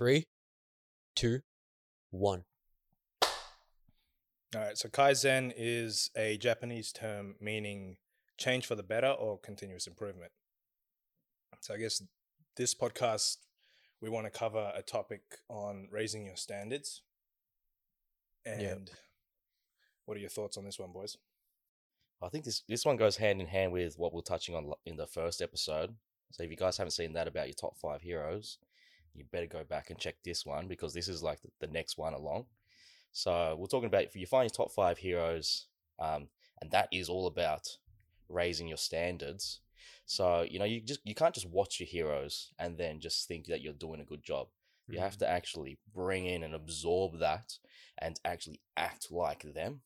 3, 2, 1. All right. So Kaizen is a Japanese term meaning change for the better or continuous improvement. So I guess this podcast, we want to cover a topic on raising your standards. And what are your thoughts on this one, boys? I think this one goes hand in hand with what we're touching on in the first episode. So if you guys haven't seen that about your top 5 heroes, you better go back and check this one, because this is like the next one along. So we're talking about if you find your top 5 heroes, and that is all about raising your standards. So, you know, you can't just watch your heroes and then just think that you're doing a good job. You have to actually bring in and absorb that and actually act like them.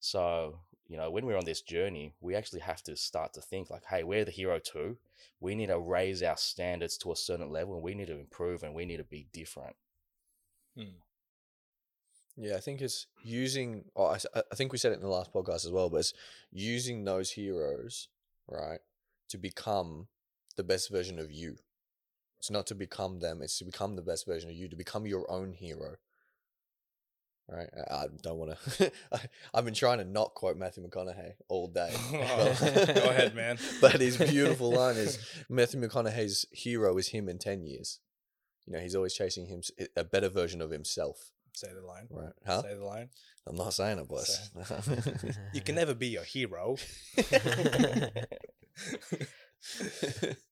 So, you know, when we're on this journey, we actually have to start to think like, hey, we're the hero too. We need to raise our standards to a certain level, and we need to improve, and we need to be different. Yeah, I think it's using, I think we said it in the last podcast as well, but it's using those heroes, right, to become the best version of you. It's not to become them, it's to become the best version of you, to become your own hero. Right? I don't want to... I've been trying to not quote Matthew McConaughey all day. But, go ahead, man. But his beautiful line is, Matthew McConaughey's hero is him in 10 years. You know, he's always chasing him a better version of himself. Say the line. Right. Huh? Say the line. I'm not saying it, boss. You can never be your hero.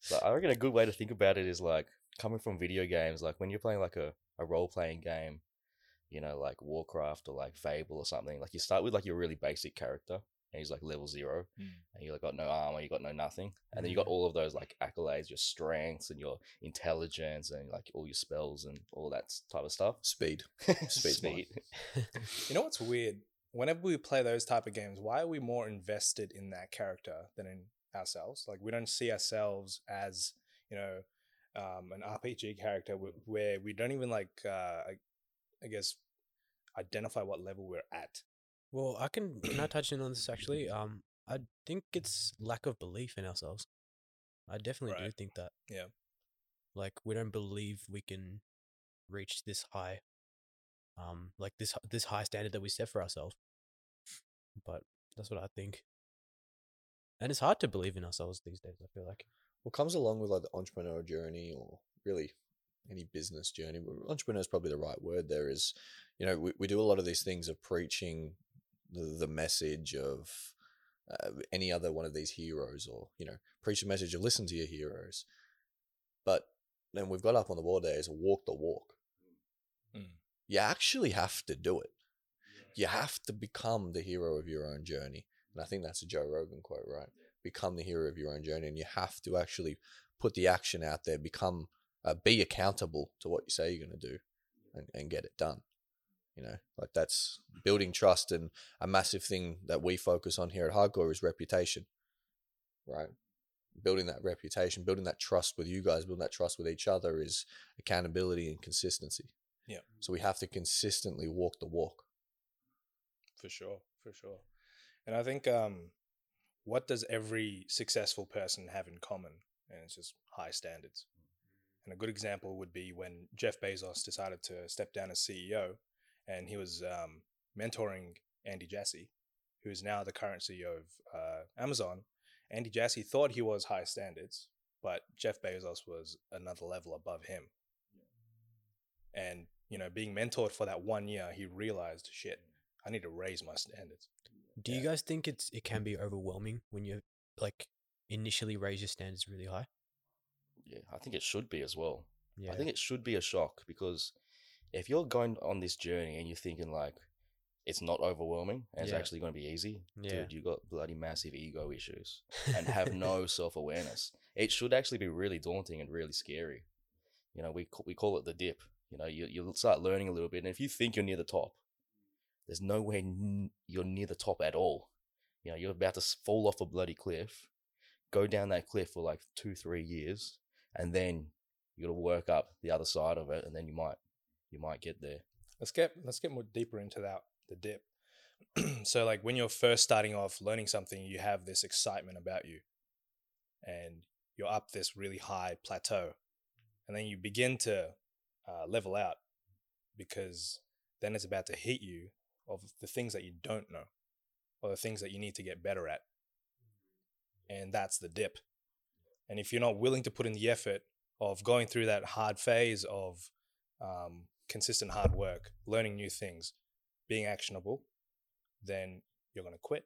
So I reckon a good way to think about it is like coming from video games, like when you're playing like a role-playing game, you know, like Warcraft or like Fable or something, like you start with like your really basic character and he's like level 0 and you like got no armor, you got no nothing, and then you got all of those like accolades, your strengths and your intelligence and like all your spells and all that type of stuff. Speed. You know what's weird? Whenever we play those type of games, why are we more invested in that character than in ourselves? Like we don't see ourselves as, you know, an RPG character where we don't even like, I guess, identify what level we're at. Well, I touch in on this actually. I think it's lack of belief in ourselves. I definitely do think that. Yeah. Like we don't believe we can reach this high, like this high standard that we set for ourselves. But that's what I think. And it's hard to believe in ourselves these days, I feel like. What comes along with like the entrepreneurial journey, or really any business journey, but entrepreneur is probably the right word there, is, you know, we do a lot of these things of preaching the message of any other one of these heroes, or, you know, preach a message or listen to your heroes. But then we've got up on the wall there is walk the walk. You actually have to do it. You have to become the hero of your own journey. And I think that's a Joe Rogan quote, right? Become the hero of your own journey, and you have to actually put the action out there, be accountable to what you say you're going to do and get it done. You know, like that's building trust, and a massive thing that we focus on here at Hardcore is reputation, right? Building that reputation, building that trust with you guys, building that trust with each other is accountability and consistency. Yeah. So we have to consistently walk the walk. For sure. And I think what does every successful person have in common? And it's just high standards. And a good example would be when Jeff Bezos decided to step down as CEO, and he was mentoring Andy Jassy, who is now the current CEO of Amazon. Andy Jassy thought he was high standards, but Jeff Bezos was another level above him. And, you know, being mentored for that 1 year, he realized, shit, I need to raise my standards. Do you guys think it can be overwhelming when you like initially raise your standards really high? Yeah, I think it should be as well. Yeah. I think it should be a shock, because if you're going on this journey and you're thinking like it's not overwhelming and it's actually going to be easy, dude, you got bloody massive ego issues and have no self-awareness. It should actually be really daunting and really scary. You know, we call it the dip. You know, you'll start learning a little bit, and if you think you're near the top, there's no way you're near the top at all. You know, you're about to fall off a bloody cliff, go down that cliff for like 2-3 years, and then you got to work up the other side of it, and then you might get there. Let's get more deeper into that, the dip. So like when you're first starting off learning something, you have this excitement about you and you're up this really high plateau, and then you begin to level out, because then it's about to hit you of the things that you don't know or the things that you need to get better at. And that's the dip. And if you're not willing to put in the effort of going through that hard phase of consistent hard work, learning new things, being actionable, then you're going to quit.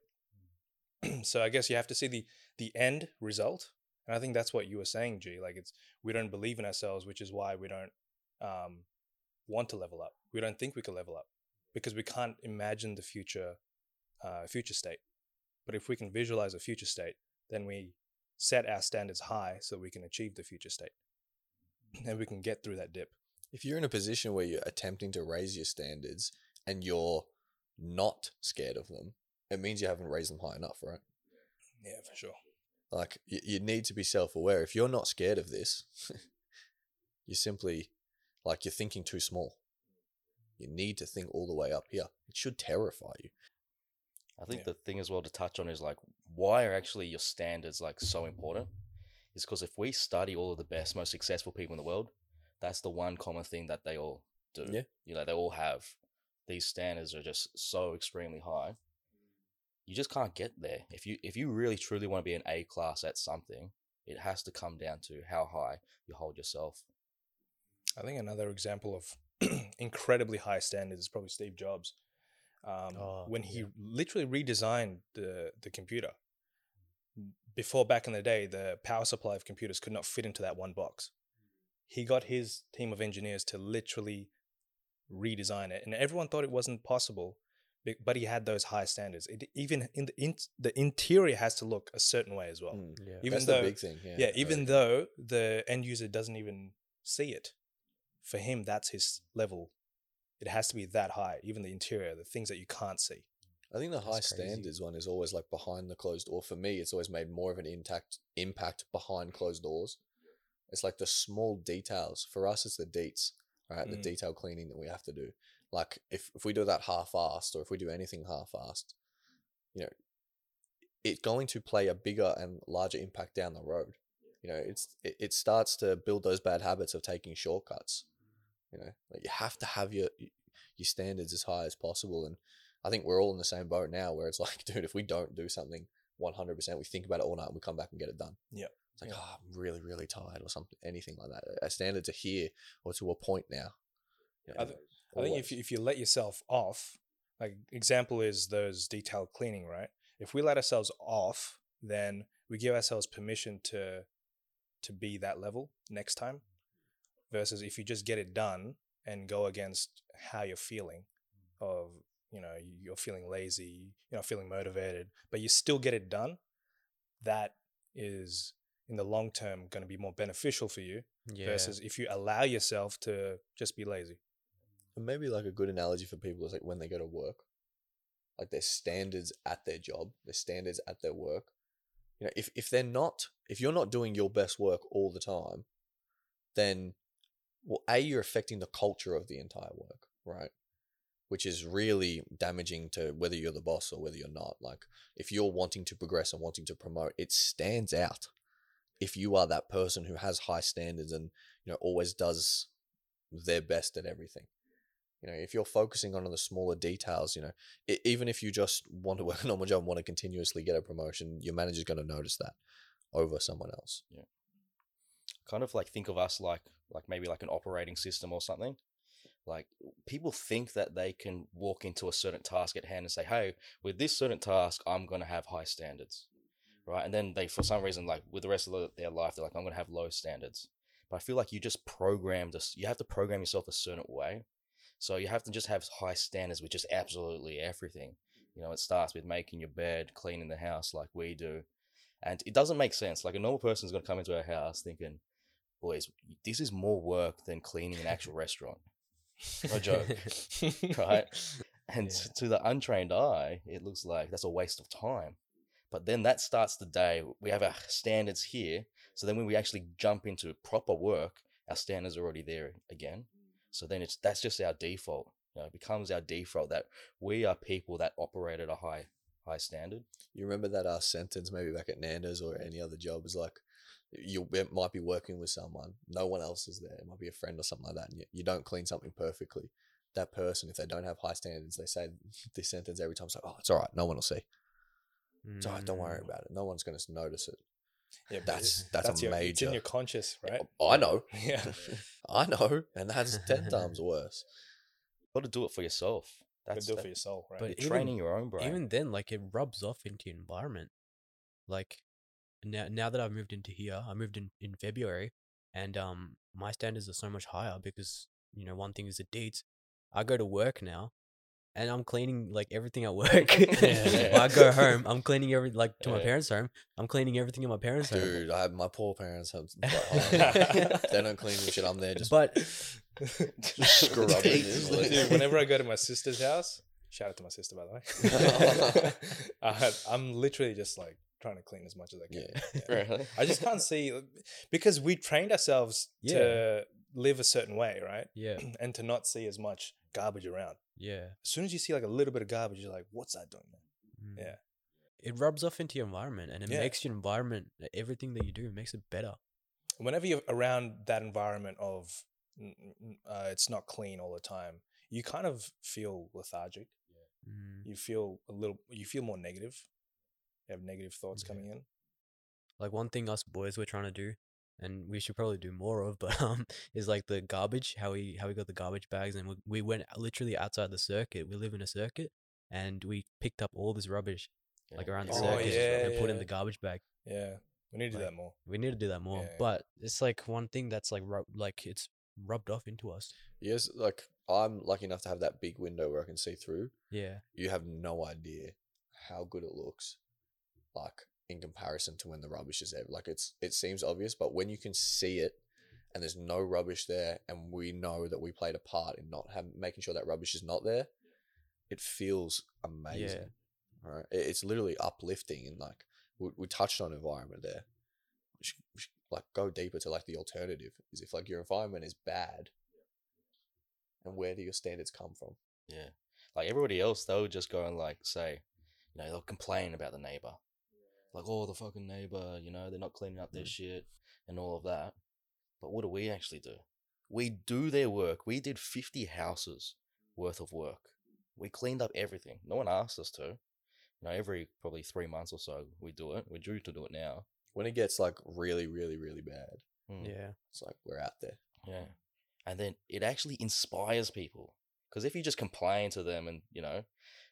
So I guess you have to see the end result. And I think that's what you were saying, G. Like, it's, we don't believe in ourselves, which is why we don't want to level up. We don't think we can level up because we can't imagine the future state. But if we can visualize a future state, then we set our standards high so we can achieve the future state and we can get through that dip. If you're in a position where you're attempting to raise your standards and you're not scared of them, it means you haven't raised them high enough, right? Yeah, for sure. Like, you need to be self-aware. If you're not scared of this, you're simply, like, you're thinking too small. You need to think all the way up here. It should terrify you. I think the thing as well to touch on is, like, why are actually your standards, like, so important? Is because if we study all of the best, most successful people in the world, that's the one common thing that they all do. Yeah. You know, they all have. These standards are just so extremely high. You just can't get there. If you really truly want to be an A class at something, it has to come down to how high you hold yourself. I think another example of incredibly high standards is probably Steve Jobs. When he literally redesigned the computer. Before, back in the day, the power supply of computers could not fit into that one box. He got his team of engineers to literally redesign it. And everyone thought it wasn't possible, but he had those high standards. It, even in the interior has to look a certain way as well. That's though, the big thing. Yeah, even though the end user doesn't even see it. For him, that's his level. It has to be that high, even the interior, the things that you can't see. I think the high standards one is always like behind the closed door. For me, it's always made more of an impact behind closed doors. It's like the small details. For us, it's the deets, right? The detail cleaning that we have to do. Like, if we do that half-assed, or if we do anything half-assed, you know, it's going to play a bigger and larger impact down the road. You know, it starts to build those bad habits of taking shortcuts. You know, like, you have to have your standards as high as possible. And I think we're all in the same boat now, where it's like, dude, if we don't do something 100%, we think about it all night and we come back and get it done. Yeah. It's like, oh, I'm really, really tired, or something, anything like that. Our standards are here or to a point now. You know, I think if you let yourself off, like, example is those detailed cleaning, right? If we let ourselves off, then we give ourselves permission to be that level next time, versus if you just get it done and go against how you're feeling of, you know, you're feeling lazy, you're not feeling motivated, but you still get it done. That is in the long term going to be more beneficial for you versus if you allow yourself to just be lazy. And maybe like a good analogy for people is like when they go to work, like their standards at their job, their standards at their work. You know, if you're not doing your best work all the time, then you're affecting the culture of the entire work, right? Which is really damaging to whether you're the boss or whether you're not. Like, if you're wanting to progress and wanting to promote, it stands out if you are that person who has high standards and, you know, always does their best at everything. You know, if you're focusing on the smaller details, you know, even if you just want to work a normal job and want to continuously get a promotion, your manager's going to notice that over someone else. Yeah. Kind of like think of us like maybe like an operating system or something. Like, people think that they can walk into a certain task at hand and say, hey, with this certain task, I'm going to have high standards, right? And then they, for some reason, like with the rest of their life, they're like, I'm going to have low standards. But I feel like you have to program yourself a certain way. So you have to just have high standards with just absolutely everything. You know, it starts with making your bed, cleaning the house like we do. And it doesn't make sense. Like, a normal person is going to come into our house thinking, boys, this is more work than cleaning an actual restaurant. No joke, right? And to the untrained eye, it looks like that's a waste of time. But then that starts the day. We have our standards here. So then when we actually jump into proper work, our standards are already there again. So then that's just our default. You know, it becomes our default that we are people that operate at a high standard. You remember that sentence maybe back at Nando's or any other job is like, it might be working with someone, no one else is there, it might be a friend or something like that, and you don't clean something perfectly. That person, if they don't have high standards, they say this sentence every time. It's like, oh, it's all right, no one will see. It's all right, don't worry about it, no one's going to notice it. Yeah, that's a major. It's in your conscious, right? I know. Yeah, I know, and that's 10 times worse. Got to do it for yourself. That's do it for yourself, right? But you're training your own brain. Even then, like, it rubs off into your environment. Like now that I've moved into here, I moved in February, and my standards are so much higher because, you know, one thing is the deeds. I go to work now, and I'm cleaning like everything at work. When I go home, I'm cleaning everything, like to my parents' home. I'm cleaning everything in my parents' home. Dude, I have my poor parents' home. They don't clean the shit. I'm there just scrubbing. Dude, whenever I go to my sister's house, shout out to my sister, by the way. I'm literally just like trying to clean as much as I can. Yeah. Really? I just can't see, because we trained ourselves to live a certain way, right? Yeah. And to not see as much garbage around. Yeah. As soon as you see like a little bit of garbage, you're like, what's that doing? Mm. Yeah. It rubs off into your environment, and it makes your environment, everything that you do, makes it better. Whenever you're around that environment of it's not clean all the time, you kind of feel lethargic. Yeah. Mm. You feel more negative. You have negative thoughts coming in. Like one thing us boys were trying to do, and we should probably do more of, but is like the garbage, how we got the garbage bags, and we went literally outside the circuit. We live in a circuit, and we picked up all this rubbish like around the circuit and put in the garbage bag. Yeah, we need to do that more. We need to do that more, but it's like one thing that's like it's rubbed off into us. Yes, like I'm lucky enough to have that big window where I can see through. Yeah, you have no idea how good it looks, like, in comparison to when the rubbish is there. Like it seems obvious, but when you can see it and there's no rubbish there, and we know that we played a part in not making sure that rubbish is not there, it feels amazing. Yeah. Right? It's literally uplifting, and like we touched on environment there. We should like go deeper to like the alternative is if like your environment is bad, and where do your standards come from? Yeah. Like everybody else, they'll just go and like say, you know, they'll complain about the neighbor. Like, oh, the fucking neighbor, you know, they're not cleaning up their shit and all of that. But what do we actually do? We do their work. We did 50 houses worth of work. We cleaned up everything. No one asked us to. You know, every probably 3 months or so, we do it. We're due to do it now. When it gets like really, really, really bad. Mm. Yeah. It's like, we're out there. Yeah. And then it actually inspires people. Because if you just complain to them and, you know,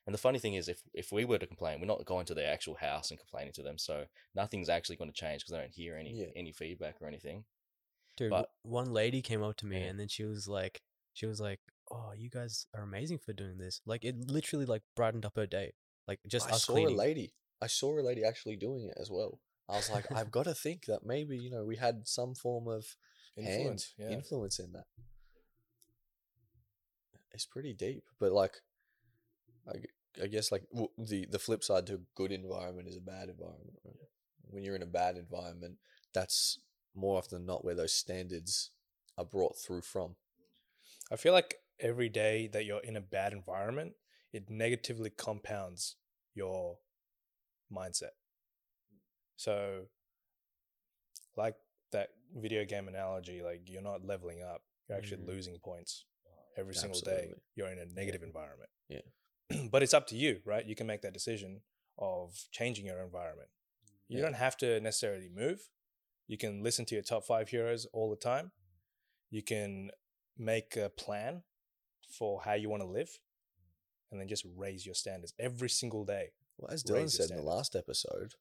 and the funny thing is, if we were to complain, we're not going to their actual house and complaining to them, so nothing's actually going to change because they don't hear any feedback or anything. Dude, but one lady came up to me and then she was like, "Oh, you guys are amazing for doing this." Like it literally like brightened up her day. Like just cleaning. I saw a lady actually doing it as well. I was like, I've got to think that maybe, you know, we had some form of influence in that. It's pretty deep, but like, I guess like the flip side to a good environment is a bad environment. Right? When you're in a bad environment, that's more often than not where those standards are brought through from. I feel like every day that you're in a bad environment, it negatively compounds your mindset. So like that video game analogy, like you're not leveling up, you're actually losing points every single day. You're in a negative environment. Yeah. But it's up to you, right? You can make that decision of changing your environment. You don't have to necessarily move. You can listen to your top 5 heroes all the time. You can make a plan for how you want to live, and then just raise your standards every single day. Well, as Dylan said in the last episode,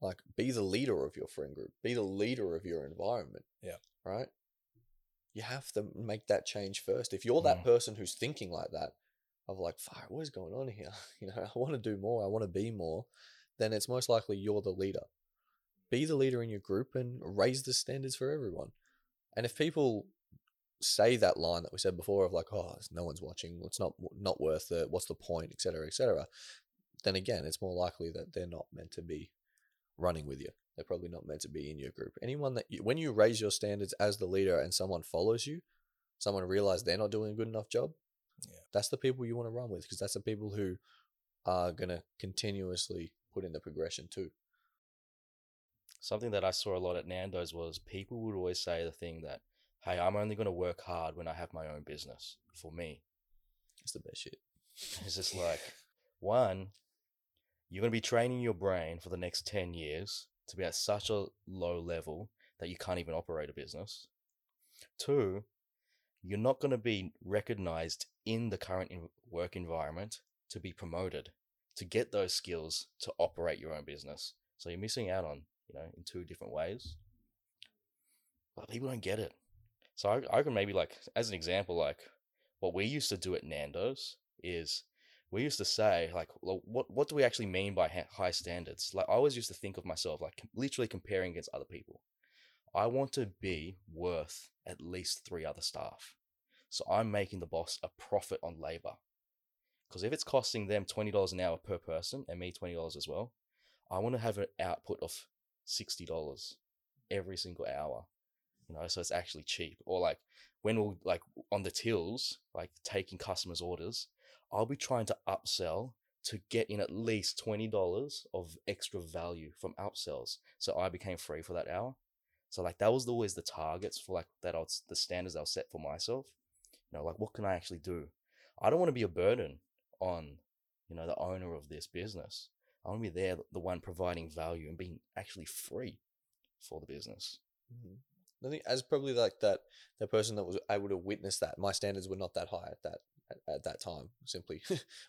like be the leader of your friend group, be the leader of your environment. Yeah. Right? You have to make that change first. If you're that person who's thinking like that, of like, fuck, what is going on here? You know, I want to do more. I want to be more. Then it's most likely you're the leader. Be the leader in your group and raise the standards for everyone. And if people say that line that we said before of like, oh, no one's watching, it's not worth it, what's the point, et cetera, then again, it's more likely that they're not meant to be running with you. They're probably not meant to be in your group. Anyone when you raise your standards as the leader and someone follows you, someone realizes they're not doing a good enough job, that's the people you want to run with, because that's the people who are going to continuously put in the progression too. something that I saw a lot at Nando's was people would always say the thing that, hey, I'm only going to work hard when I have my own business for me. It's the best shit. It's just like, one, you're going to be training your brain for the next 10 years to be at such a low level that you can't even operate a business. Two, you're not going to be recognized in the current work environment to be promoted, to get those skills to operate your own business. So you're missing out on, in two different ways. But people don't get it. So I can maybe as an example, what we used to do at Nando's is we used to say what do we actually mean by high standards? I always used to think of myself, literally comparing against other people. I want to be worth at least 3 other staff. So I'm making the boss a profit on labor. Because if it's costing them $20 an hour per person and me $20 as well, I want to have an output of $60 every single hour. So it's actually cheap. Or when we're on the tills, taking customers' orders, I'll be trying to upsell to get in at least $20 of extra value from upsells. So I became free for that hour. So that was always the targets for the standards I'll set for myself. What can I actually do? I don't want to be a burden on, the owner of this business. I want to be there, the one providing value and being actually free for the business. Mm-hmm. I think as probably the person that was able to witness that, my standards were not that high at that time, simply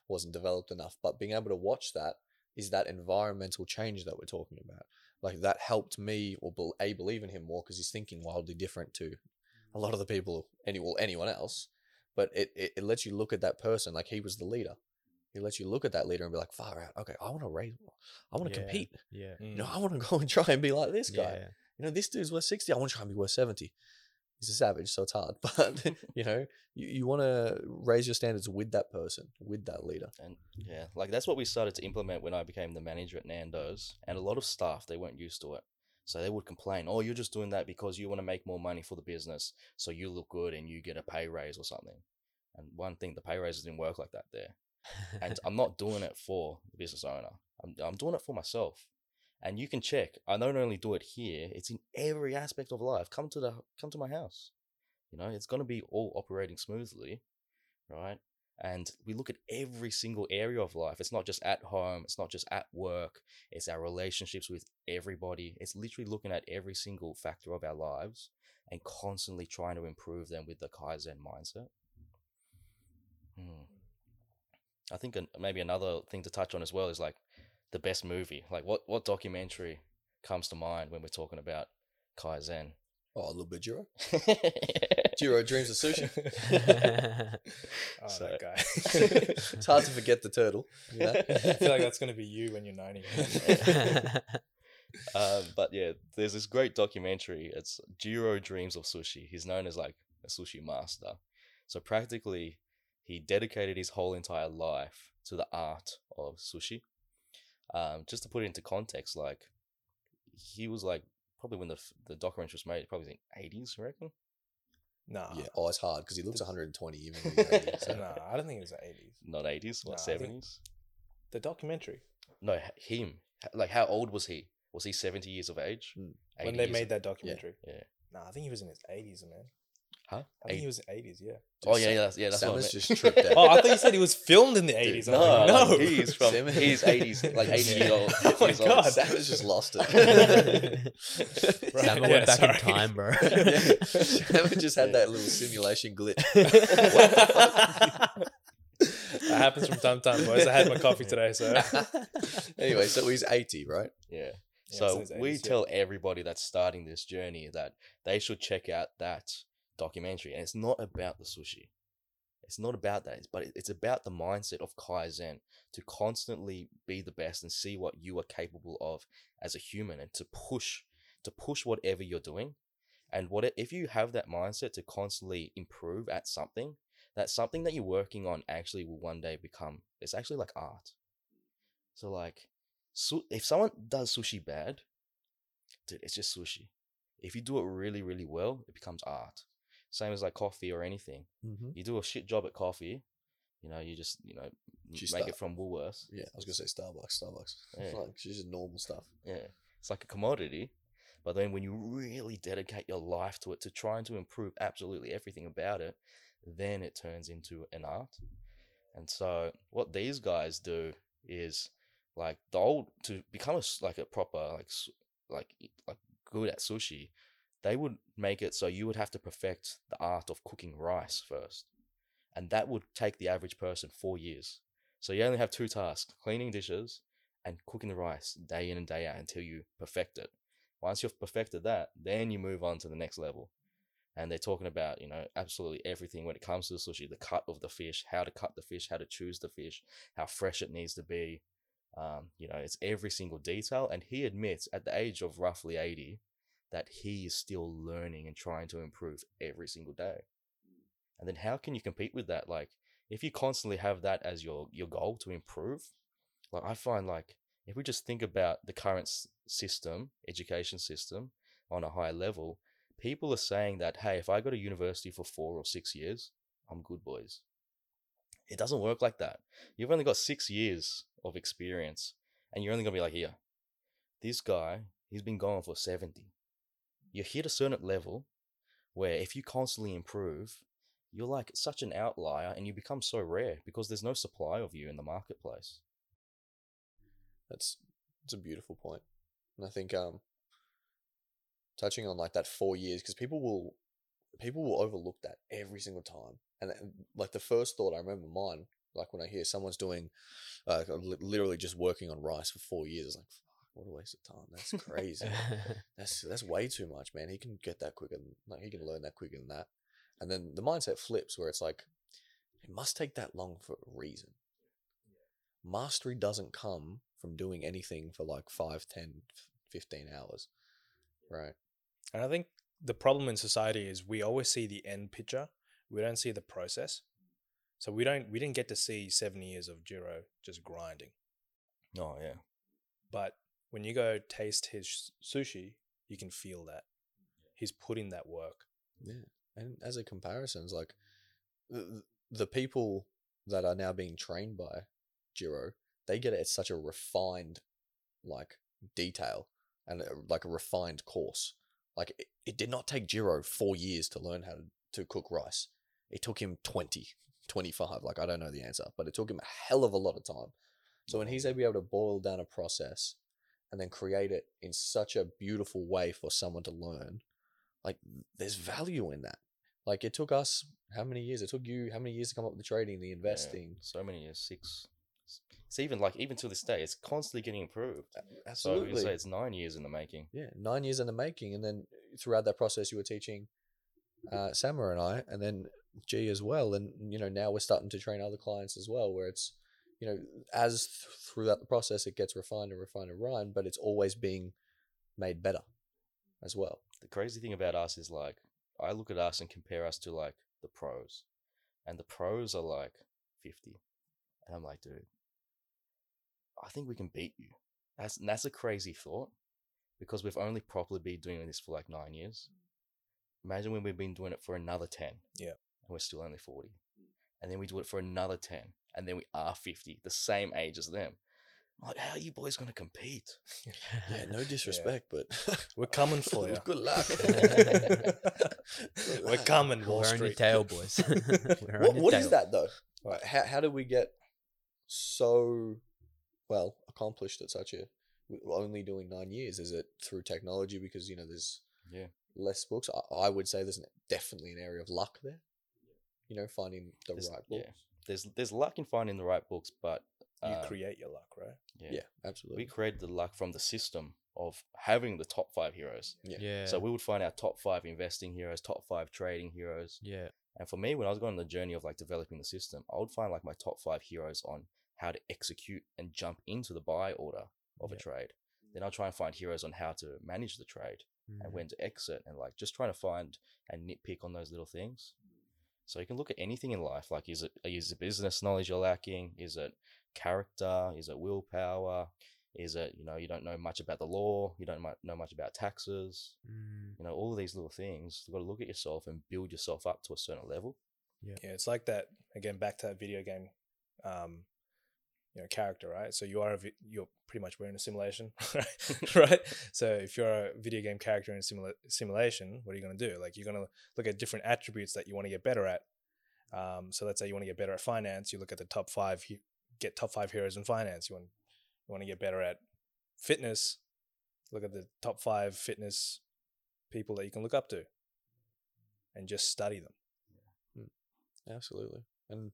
wasn't developed enough. But being able to watch that is that environmental change that we're talking about. That helped me or believe in him more because he's thinking wildly different to a lot of the people, anyone else. But it lets you look at that person he was the leader. It lets you look at that leader and be like, far out. Okay, I want to raise. I want to compete. Yeah. Mm. I want to go and try and be like this guy. Yeah. This dude's worth 60. I want to try and be worth 70. He's a savage, so it's hard. But you want to raise your standards with that person, with that leader. And that's what we started to implement when I became the manager at Nando's. And a lot of staff, they weren't used to it, so they would complain, "Oh, you're just doing that because you want to make more money for the business, so you look good and you get a pay raise or something." And one thing, the pay raises didn't work like that there. And I'm not doing it for the business owner. I'm doing it for myself. And you can check. I don't only do it here; it's in every aspect of life. Come to my house. It's going to be all operating smoothly, right? And we look at every single area of life. It's not just at home. It's not just at work. It's our relationships with everybody. It's literally looking at every single factor of our lives and constantly trying to improve them with the Kaizen mindset. I think maybe another thing to touch on as well is the best movie. What documentary comes to mind when we're talking about Kaizen? Oh, a little bit Jiro. Jiro Dreams of Sushi. That guy. It's hard to forget the turtle. Yeah. I feel like that's going to be you when you're 90. But yeah, there's this great documentary. It's Jiro Dreams of Sushi. He's known as a sushi master. So practically, he dedicated his whole entire life to the art of sushi. Just to put it into context, he was probably when the documentary was made, probably in the 80s, I reckon. Nah. Yeah, oh, it's hard because he looks 120 even in the 80s. So. Nah, I don't think it was the 80s. Not 80s, 70s? The documentary? No, him. How old was he? Was he 70 years of age? When they made that documentary? Yeah. Nah, I think he was in his 80s, man. Huh? I think he was in the 80s, yeah. Oh, yeah, that's what I meant. Just tripped out. Oh, I thought you said he was filmed in the 80s. Dude, no. He's from, he's 80s, 80-year-old. Oh, my God. Sam was just lost it. Right. Sam went back in time, bro. Sam just had that little simulation glitch. That happens from time to time, boys. I had my coffee today, so. Anyway, so he's 80, right? Yeah. So we tell everybody that's starting this journey that they should check out that documentary, and it's not about the sushi, it's not about that, but it's about the mindset of Kaizen, to constantly be the best and see what you are capable of as a human, and to push whatever you're doing. And if you have that mindset to constantly improve at something, that something that you're working on actually will one day become, it's actually like art. So if someone does sushi bad, dude, it's just sushi. If you do it really, really well, it becomes art. Same as coffee or anything. Mm-hmm. You do a shit job at coffee, you just, make it from Woolworths. Yeah, I was going to say Starbucks. Yeah. It's just normal stuff. Yeah, it's like a commodity. But then when you really dedicate your life to it, to trying to improve absolutely everything about it, then it turns into an art. And so what these guys do is like the old, to become a proper good at sushi, they would make it so you would have to perfect the art of cooking rice first. And that would take the average person 4 years. So you only have two tasks, cleaning dishes and cooking the rice day in and day out until you perfect it. Once you've perfected that, then you move on to the next level. And they're talking about, you know, absolutely everything when it comes to the sushi, the cut of the fish, how to cut the fish, how to choose the fish, how fresh it needs to be. You know, it's every single detail. And he admits at the age of roughly 80 that he is still learning and trying to improve every single day. And then how can you compete with that? Like, if you constantly have that as your goal to improve, like I find, like, if we just think about the current system, education system on a high level, people are saying that, hey, if I go to university for 4 or 6 years, I'm good, boys. It doesn't work like that. You've only got 6 years of experience and you're only going to be like, here, this guy, he's been gone for 70. You hit a certain level where if you constantly improve, you're like such an outlier and you become so rare because there's no supply of you in the marketplace. That's a beautiful point. And I think touching on like that 4 years, because people will overlook that every single time. And like the first thought I remember mine, like when I hear someone's doing literally just working on rice for 4 years, it's like, fuck, what a waste of time. That's crazy. that's way too much, man. He can get that quicker than, like, he can learn that quicker than that. And then the mindset flips where it's like, it must take that long for a reason. Mastery doesn't come from doing anything for like 5, 10, 15 hours, right? And I think the problem in society is we always see the end picture. We don't see the process. So we didn't get to see 7 years of Jiro just grinding. Oh, yeah. But when you go taste his sushi, you can feel that. He's put in that work. Yeah. And as a comparison, it's like the people that are now being trained by Jiro, they get it at such a refined, like, detail and like a refined course. Like it did not take Jiro 4 years to learn how to cook rice. It took him 20, 25. Like, I don't know the answer, but it took him a hell of a lot of time. So when he's able to boil down a process and then create it in such a beautiful way for someone to learn, like, there's value in that. Like, it took us how many years? It took you how many years to come up with the trading, the investing? Yeah, so many years, 6. It's even to this day, it's constantly getting improved. Absolutely. So you say it's 9 years in the making. Yeah, 9 years in the making. And then throughout that process, you were teaching Samara and I, and then G as well. And, you know, now we're starting to train other clients as well, where it's, you know, as throughout the process, it gets refined, but it's always being made better as well. The crazy thing about us is, like, I look at us and compare us to, like, the pros, and the pros are like 50, and I'm like, dude, I think we can beat you. That's a crazy thought, because we've only properly been doing this for like 9 years. Imagine when we've been doing it for another 10, yeah, and we're still only 40, and then we do it for another 10, and then we are 50, the same age as them. Like, how are you boys going to compete? Yeah, no disrespect, but... We're coming for you. Good luck. We're coming, Wall Street. We're on your tail, boys. What is that, though? Right, how did we get so, well, accomplished at such a... Only doing 9 years? Is it through technology? Because, you know, there's less books. I would say there's definitely an area of luck there. You know, finding right books. Yeah. There's luck in finding the right books, but... You create your luck, right? Yeah, absolutely. We created the luck from the system of having the top 5 heroes. Yeah. So we would find our top 5 investing heroes, top 5 trading heroes. Yeah. And for me, when I was going on the journey of like developing the system, I would find like my top 5 heroes on how to execute and jump into the buy order of a trade. Then I'll try and find heroes on how to manage the trade and when to exit, and like just trying to find and nitpick on those little things. So you can look at anything in life. Like, is it business knowledge you're lacking? Is it character? Is it willpower? Is it, you know, you don't know much about the law, you don't know much about taxes, you know, all of these little things. You've got to look at yourself and build yourself up to a certain level. Yeah, it's like that, again, back to that video game you know, character, right? So you are you're pretty much wearing a simulation, right? So if you're a video game character in a simulation, what are you going to do? Like, you're going to look at different attributes that you want to get better at. So let's say you want to get better at finance. You look at the top five, you get top five heroes in finance. You want to get better at fitness. Look at the top five fitness people that you can look up to, and just study them. Yeah. Absolutely. And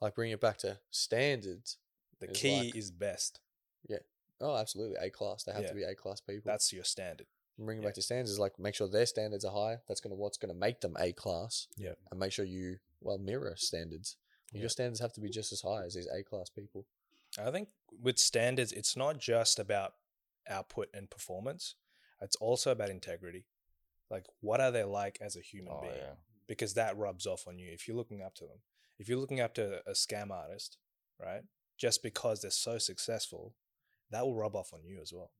like, bring it back to standards. The key is best. Yeah. Oh, absolutely. A class. They have to be A class people. That's your standard. Bring it back to standards. Like, make sure their standards are high. That's what's gonna make them A class. Yeah. And make sure you mirror standards. Yeah. Your standards have to be just as high as these A class people. I think with standards, it's not just about output and performance. It's also about integrity. Like, what are they like as a human being? Yeah. Because that rubs off on you if you're looking up to them. If you're looking up to a scam artist, right, just because they're so successful, that will rub off on you as well.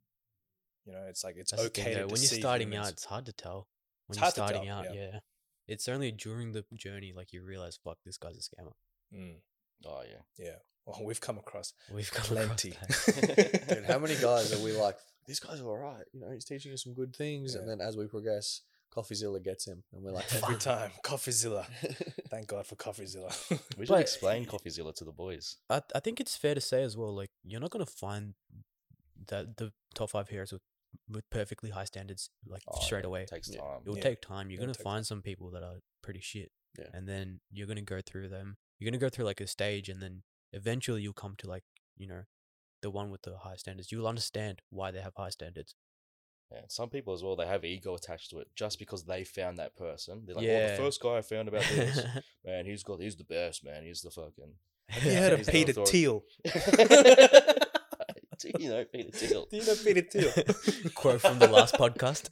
You know, it's like, it's that's okay to deceive. When you're starting humans. Out, it's hard to tell. When it's you're starting out, yeah. It's only during the journey, like, you realize, fuck, this guy's a scammer. Mm. Oh, yeah. Yeah. Well, we've come across plenty. Dude, how many guys are we like, these guys are all right. You know, he's teaching us some good things. Yeah. And then as we progress, Coffeezilla gets him, and we're like, every time, Coffeezilla. Thank God for Coffeezilla. We should explain Coffeezilla to the boys. I think it's fair to say as well, like, you're not going to find that the top five heroes with perfectly high standards like straight away. It takes time. It will take time. You're going to find some people that are pretty shit, and then you're going to go through them. You're going to go through like a stage, and then eventually you'll come to, like, you know, the one with the high standards. You'll understand why they have high standards. Yeah, some people as well, they have ego attached to it just because they found that person. They're like, oh, the first guy I found about this, man, he's the best, man. He's the fucking... Have you heard of Peter Thiel? Do you know Peter Thiel? Quote from the last podcast.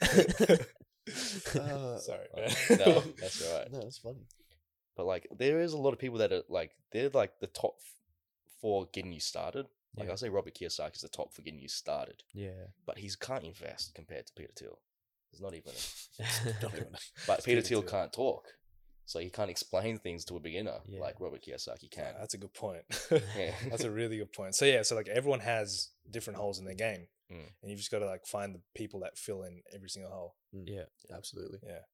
Sorry, man. No, that's all right. No, that's funny. But, like, there is a lot of people that are, like, they're, like, the top for getting you started. Like, I say Robert Kiyosaki is the top for getting you started. Yeah. But he can't invest compared to Peter Thiel. There's not even a... But Peter Thiel can't talk. So he can't explain things to a beginner like Robert Kiyosaki can. Yeah, that's a good point. That's a really good point. So, yeah, so, like, everyone has different holes in their game. Mm. And you've just got to, like, find the people that fill in every single hole. Mm. Yeah. Absolutely. Yeah.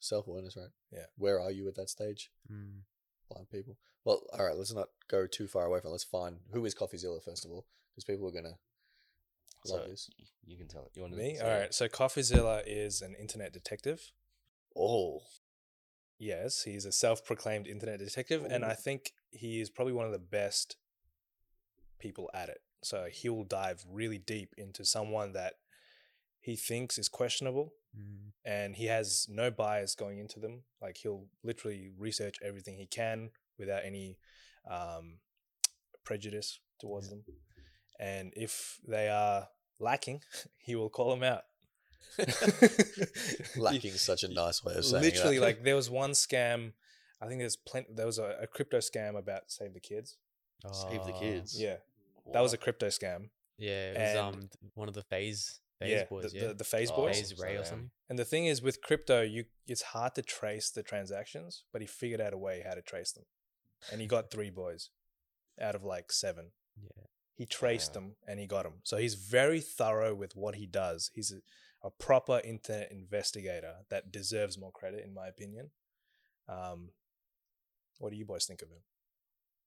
Self-awareness, right? Yeah. Where are you at that stage? Mm. Blind people. Well, all right, let's not go too far away from it. Let's find who is Coffeezilla, first of all, because people are going to love this. You can tell it. You want me? All right, so Coffeezilla is an internet detective. Oh. Yes, he's a self-proclaimed internet detective, and I think he is probably one of the best people at it. So he will dive really deep into someone that he thinks is questionable, and he has no bias going into them. Like, he'll literally research everything he can without any prejudice towards them. And if they are lacking, he will call them out. Lacking is such a nice way of saying it. Literally, that. Like, there was one scam. I think there was a crypto scam about Save the Kids. Oh. Save the Kids? Yeah. Wow. That was a crypto scam. Yeah, it was one of the FaZe boys. The FaZe boys. FaZe Ray or something. And the thing is, with crypto, it's hard to trace the transactions, but he figured out a way how to trace them. And he got 3 boys out of like 7. Yeah. He traced them and he got them. So he's very thorough with what he does. He's a proper internet investigator that deserves more credit, in my opinion. What do you boys think of him?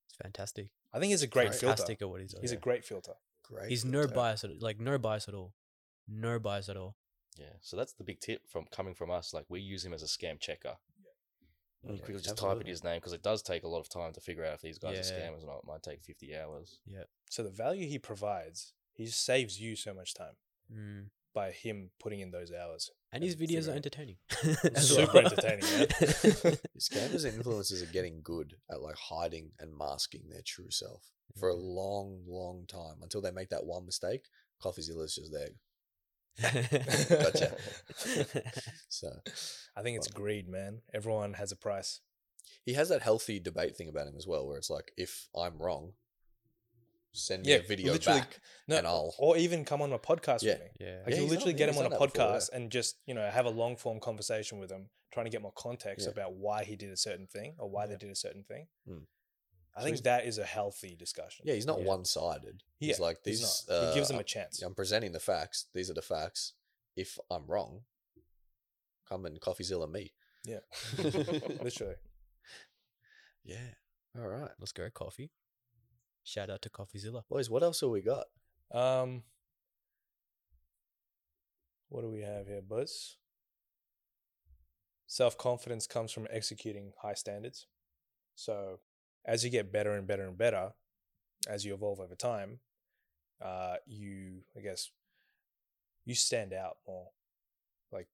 It's fantastic. I think he's a great filter. Fantastic at what he's doing. He's a great filter. Great. He's filter. No bias at all. No bias at all. Yeah. So that's the big tip coming from us. Like, we use him as a scam checker. You quickly just type in his name, because it does take a lot of time to figure out if these guys are scammers or not. It might take 50 hours. Yeah. So the value he provides, he saves you so much time by him putting in those hours. And his videos are entertaining. Super entertaining. Scammers and influencers are getting good at, like, hiding and masking their true self for a long, long time until they make that one mistake. Coffeezilla is just there. Gotcha. So I think it's greed, man. Everyone has a price. He has that healthy debate thing about him as well, where it's like, if I'm wrong, send me a video back, and I'll, or even come on a podcast with me. Yeah, like, you literally get him on a podcast and just, you know, have a long form conversation with him, trying to get more context about why he did a certain thing or why they did a certain thing. I think that is a healthy discussion. Yeah, he's not one-sided. He's like, these. He gives them a chance. I'm presenting the facts. These are the facts. If I'm wrong, come and Coffeezilla me. Yeah, literally. Yeah. All right. Let's go, coffee. Shout out to Coffeezilla. Boys, what else have we got? What do we have here, Buzz? Self-confidence comes from executing high standards. So as you get better and better and better, as you evolve over time, you stand out more. Like,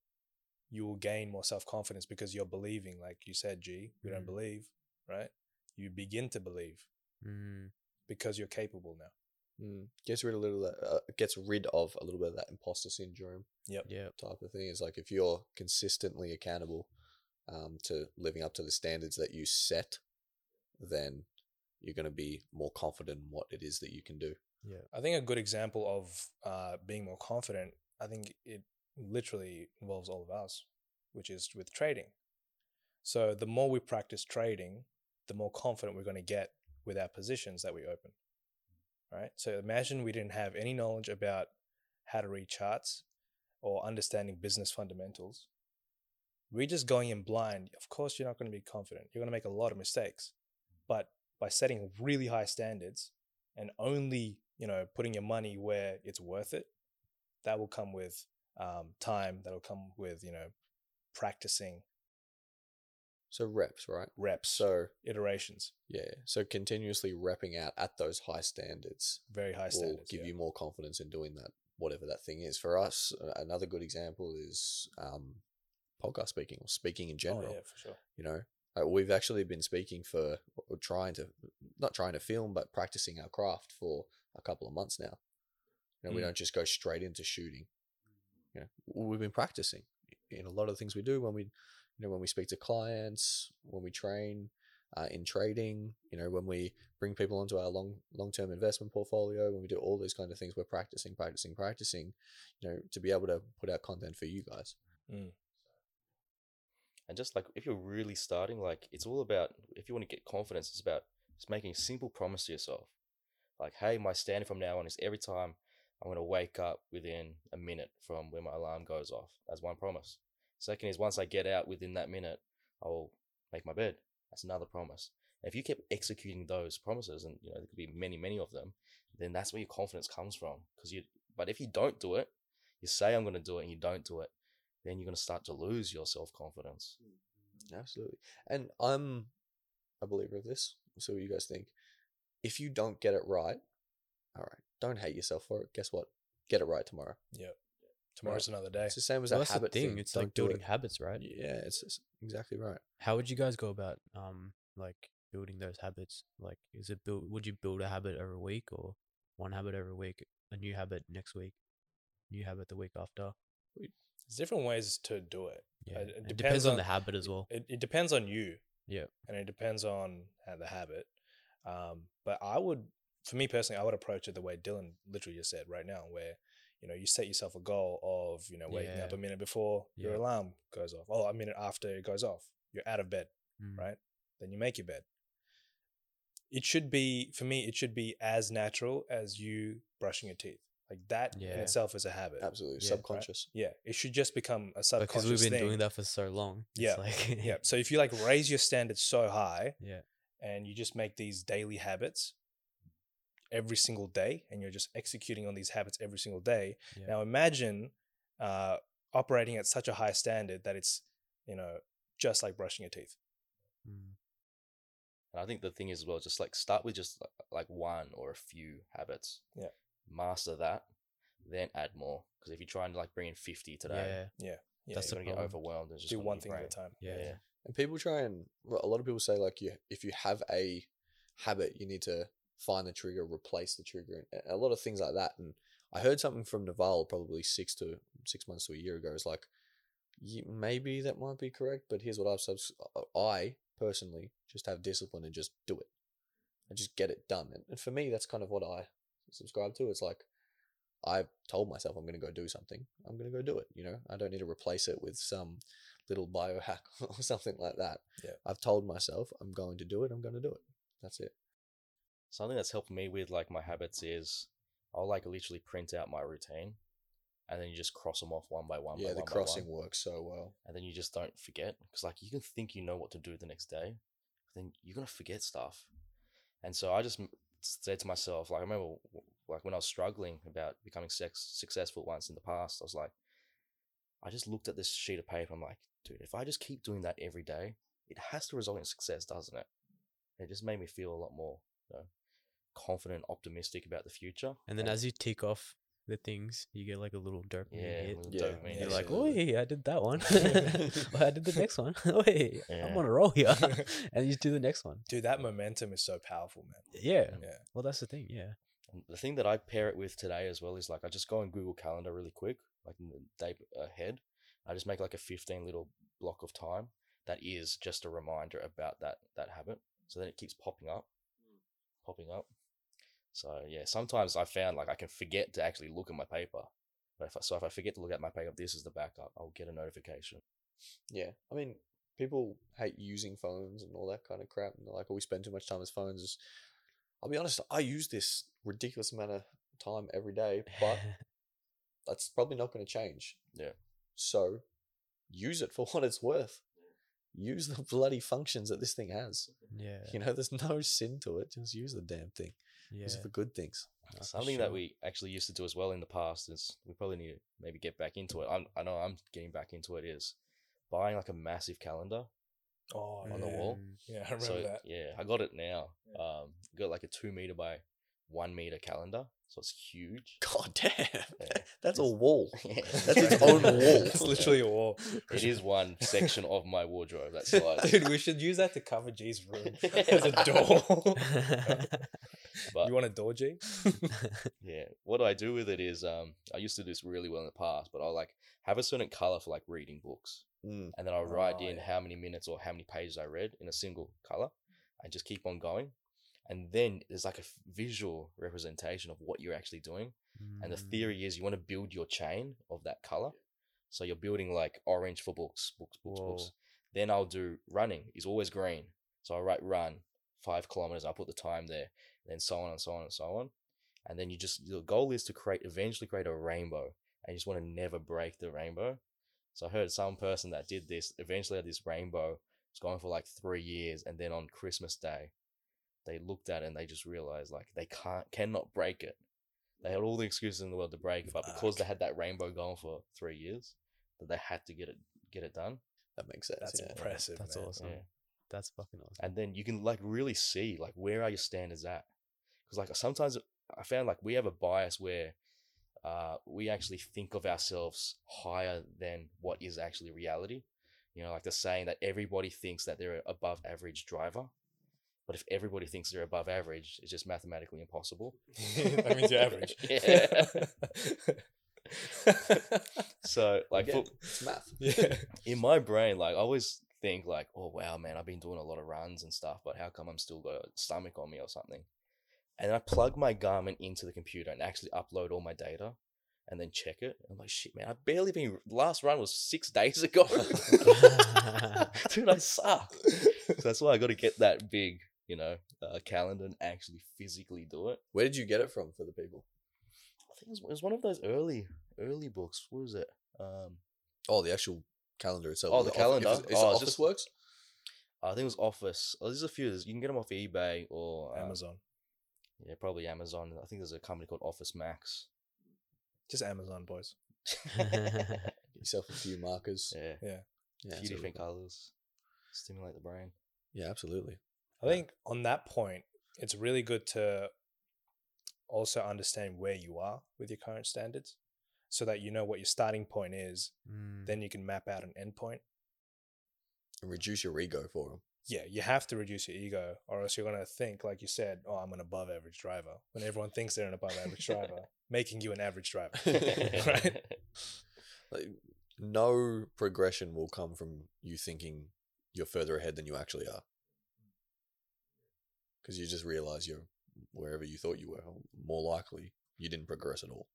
you will gain more self-confidence because you're believing, like you said, G, you don't believe, right? You begin to believe because you're capable now. Gets rid of a little bit of that imposter syndrome type of thing. It's like, if you're consistently accountable to living up to the standards that you set, then you're going to be more confident in what it is that you can do. Yeah. I think a good example of being more confident, I think it literally involves all of us, which is with trading. So the more we practice trading, the more confident we're going to get with our positions that we open. Right? So imagine we didn't have any knowledge about how to read charts or understanding business fundamentals. We're just going in blind. Of course, you're not going to be confident. You're going to make a lot of mistakes. But by setting really high standards and only, putting your money where it's worth it, that will come with time. That'll come with, practicing. So reps, right? Reps. So iterations. Yeah. So continuously repping out at those high standards. Very high standards. Will give you more confidence in doing that, whatever that thing is. For us, another good example is podcast speaking or speaking in general. Oh, yeah, for sure. We've actually been speaking not trying to film, but practicing our craft for a couple of months now. We don't just go straight into shooting. We've been practicing in a lot of the things we do when we... when we speak to clients, when we train in trading, when we bring people onto our long-term investment portfolio, when we do all those kind of things, we're practicing, to be able to put out content for you guys. Mm. And just like, if you're really starting, like, it's all about, if you want to get confidence, it's about just making a simple promise to yourself. Like, hey, my standard from now on is every time I'm going to wake up within a minute from when my alarm goes off. That's one promise. Second is, once I get out within that minute, I'll make my bed. That's another promise. And if you keep executing those promises, and there could be many, many of them, then that's where your confidence comes from. But if you don't do it, you say I'm going to do it and you don't do it, then you're going to start to lose your self-confidence. Absolutely. And I'm a believer of this. We'll see what you guys think. If you don't get it right, all right, don't hate yourself for it. Guess what? Get it right tomorrow. Yeah. Tomorrow's another day. It's the same as that habit thing. It's like building habits, right? Yeah, it's exactly right. How would you guys go about building those habits? Like, would you build a habit every week, or one habit every week, a new habit next week, new habit the week after? There's different ways to do it. Yeah. It depends on the habit as well. It depends on you. Yeah. And it depends on the habit. But for me personally, I would approach it the way Dylan literally just said right now, where you set yourself a goal of, waking up a minute before your alarm goes off, or a minute after it goes off. You're out of bed, right? Then you make your bed. It should be, for me, it should be as natural as you brushing your teeth. Like that in itself is a habit. Absolutely. Yeah. Subconscious. Right? Yeah. It should just become a subconscious thing. Because we've been doing that for so long. Yeah. Yeah. So if you raise your standards so high and you just make these daily habits every single day, and you're just executing on these habits every single day. Yeah. Now imagine operating at such a high standard that it's, just like brushing your teeth. Mm. And I think the thing is as well, just start with just one or a few habits. Yeah. Master that, then add more. Because if you try and bring in 50 today, that's going to get overwhelmed. And just do one thing at a time. Yeah. And people a lot of people say if you have a habit, you need to find the trigger, replace the trigger, and a lot of things like that. And I heard something from Naval probably 6 months to a year ago. It's maybe that might be correct, but here's what I personally just have: discipline and just do it and just get it done. And for me, that's kind of what I subscribe to. It's I've told myself I'm going to go do something. I'm going to go do it. I don't need to replace it with some little biohack or something like that. Yeah. I've told myself I'm going to do it. I'm going to do it. That's it. Something that's helped me with like my habits is I'll like literally print out my routine and then you just cross them off one by one. Yeah, the crossing works so well. And then you just don't forget, because like you can think you know what to do the next day, but then you're going to forget stuff. And so I just said to myself, like I remember like when I was struggling about becoming successful once in the past, I was like, I just looked at this sheet of paper. I'm like, dude, if I just keep doing that every day, it has to result in success, doesn't it? And it just made me feel a lot more, you know, confident, optimistic about the future. And then as you tick off the things, you get like a little dopamine hit. Dopamine. You're like, oh, hey, I did that one. I did the next one. Oh, hey, I'm on a roll here. And you do the next one. Dude, that momentum is so powerful, man. Yeah. Well, that's the thing. Yeah. And the thing that I pair it with today as well is like I just go on Google Calendar really quick, like in the day ahead. I just make like a 15 little block of time that is just a reminder about that habit. So then it keeps popping up. So yeah, sometimes I found like I can forget to actually look at my paper. But if I forget to look at my paper, this is the backup. I'll get a notification. Yeah, I mean, people hate using phones and all that kind of crap, and they're like, "Oh, we spend too much time as phones." I'll be honest, I use this ridiculous amount of time every day, but that's probably not going to change. Yeah. So use it for what it's worth. Use the bloody functions that this thing has. Yeah. You know, there's no sin to it. Just use the damn thing. Yeah. Use it for good things. Something that we actually used to do as well in the past is we probably need to maybe get back into it. I know I'm getting back into it is buying like a massive calendar on the wall. Yeah, I remember that. Yeah, I got it now. Yeah. Got like a 2 meter by 1 meter calendar. So it's huge. God damn. Yeah. That's a wall. Yeah. That's its own wall. It's literally a wall. It is one section of my wardrobe. That's why. Dude, we should use that to cover G's room as a door. But you want a door, G? Yeah. What I do with it is I used to do this really well in the past, but I'll like have a certain color for like reading books. And then I'll write how many minutes or how many pages I read in a single color and just keep on going. And then there's like a visual representation of what you're actually doing. And the theory is you want to build your chain of that color. So you're building like orange for books. Then I'll do running is always green. So I write run 5 kilometers. I put the time there, then so on and so on and so on. And then your goal is to eventually create a rainbow, and you just want to never break the rainbow. So I heard some person that did this eventually had this rainbow. It's going for like 3 years. And then on Christmas Day, they looked at it and they just realized like they cannot break it. They had all the excuses in the world to break it, but because they had that rainbow going for 3 years, that they had to get it done. That makes sense. That's impressive. That's awesome. Yeah. That's fucking awesome. And then you can like really see like where are your standards at? Because like sometimes I found like we have a bias where we actually think of ourselves higher than what is actually reality. You know, like the saying that everybody thinks that they're an above average driver. But if everybody thinks they're above average, it's just mathematically impossible. That means you're average. Yeah. So, like, it's math. Yeah. In my brain, like, I always think, like, oh, wow, man, I've been doing a lot of runs and stuff, but how come I'm still got a stomach on me or something? And I plug my Garmin into the computer and actually upload all my data and then check it. I'm like, shit, man, last run was 6 days ago. Dude, I suck. So that's why I got to get that big, you know, calendar and actually physically do it. Where did you get it from for the people? I think it was one of those early books. What was it? The actual calendar itself. Oh, the calendar. Is it Officeworks? I think it was Office. Oh, there's a few. You can get them off eBay or Amazon. Yeah, probably Amazon. I think there's a company called Office Max. Just Amazon, boys. Get yourself a few markers. Yeah. A few different colors. Stimulate the brain. Yeah, absolutely. I think on that point, it's really good to also understand where you are with your current standards so that you know what your starting point is. Then you can map out an end point. And reduce your ego for them. Yeah, you have to reduce your ego or else you're going to think, like you said, oh, I'm an above average driver. When everyone thinks they're an above average driver, making you an average driver. Right? Like, no progression will come from you thinking you're further ahead than you actually are. Because you just realize you're wherever you thought you were, more likely you didn't progress at all.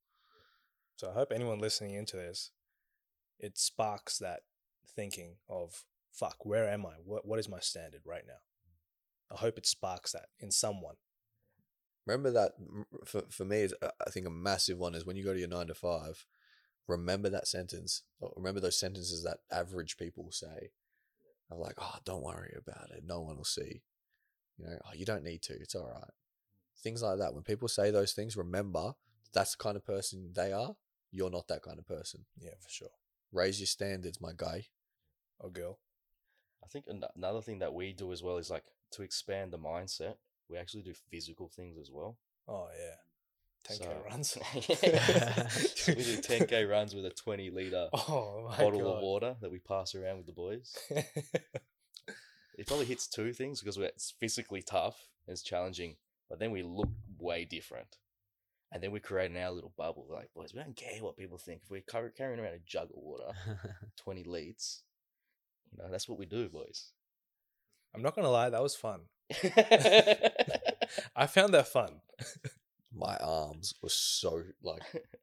So I hope anyone listening into this, it sparks that thinking of, fuck, where am I? What is my standard right now? I hope it sparks that in someone. Remember that for me, is, I think a massive one is when you go to your 9 to 5, remember that sentence. Remember those sentences that average people say. I'm like, oh, don't worry about it. No one will see. You know, oh, you don't need to. It's all right. Things like that. When people say those things, remember that's the kind of person they are. You're not that kind of person. Yeah, for sure. Raise your standards, my guy or girl. I think another thing that we do as well is like to expand the mindset. We actually do physical things as well. Oh, yeah. 10K runs. So we do 10K runs with a 20-litre bottle of water that we pass around with the boys. It probably hits two things because it's physically tough and it's challenging, but then we look way different. And then we create our little bubble. We're like, boys, we don't care what people think. If we're carrying around a jug of water, 20 litres, you know, that's what we do, boys. I'm not going to lie. That was fun. I found that fun. My arms were so, like,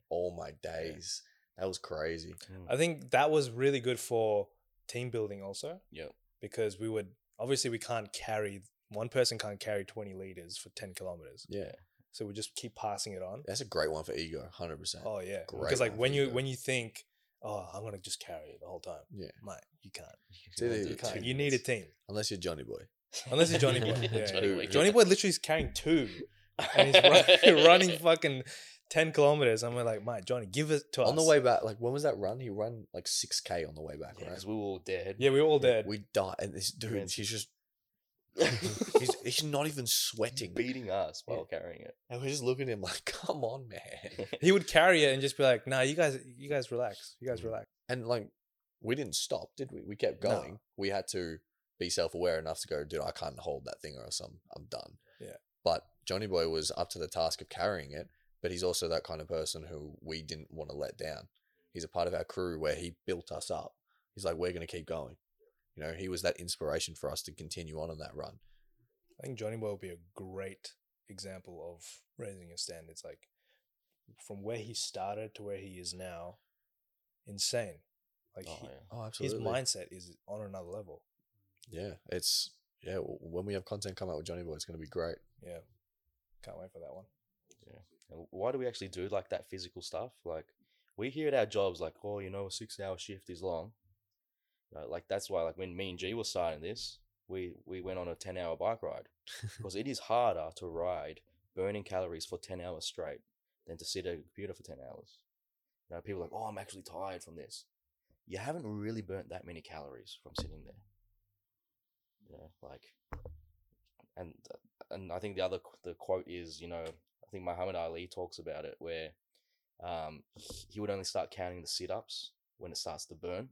all my days. That was crazy. I think that was really good for team building also. Yeah. Because we would, obviously we can't carry, one person can't carry 20 litres for 10 kilometres. Yeah. So we just keep passing it on. That's a great one for ego, 100%. Oh, yeah. Great, because, like, when you think, oh, I'm going to just carry it the whole time. Yeah. Mate, you can't. You can't. You need a team. Unless you're Johnny Boy. Yeah, Johnny Boy literally is carrying two. And he's running fucking 10 kilometers. And we're like, mate, Johnny, give it to us. On the way back, like, when was that run? He ran like 6K on the way back, right? Because we were all dead. Yeah, we were all dead. We died. And this dude, he's just, he's not even sweating. Beating us while carrying it. And we're just looking at him like, come on, man. He would carry it and just be like, nah, you guys relax. You guys relax. And like, we didn't stop, did we? We kept going. No. We had to be self-aware enough to go, dude, I can't hold that thing or else I'm done. Yeah. But Johnny Boy was up to the task of carrying it, but he's also that kind of person who we didn't want to let down. He's a part of our crew where he built us up. He's like, we're going to keep going. You know, he was that inspiration for us to continue on that run. I think Johnny Boy will be a great example of raising your standards. Like, from where he started to where he is now, insane. Like, absolutely. His mindset is on another level. Yeah, when we have content come out with Johnny Boy, it's going to be great. Yeah. Can't wait for that one. Yeah. And why do we actually do like that physical stuff? Like, we hear at our jobs, like, oh, you know, a 6-hour shift is long. You know, like, that's why, like, when me and G were starting this, we went on a 10-hour bike ride because it is harder to ride burning calories for 10 hours straight than to sit at a computer for 10 hours. You know, people are like, oh, I'm actually tired from this. You haven't really burnt that many calories from sitting there. You know, like, and I think the quote is, you know, I think Muhammad Ali talks about it where he would only start counting the sit-ups when it starts to burn.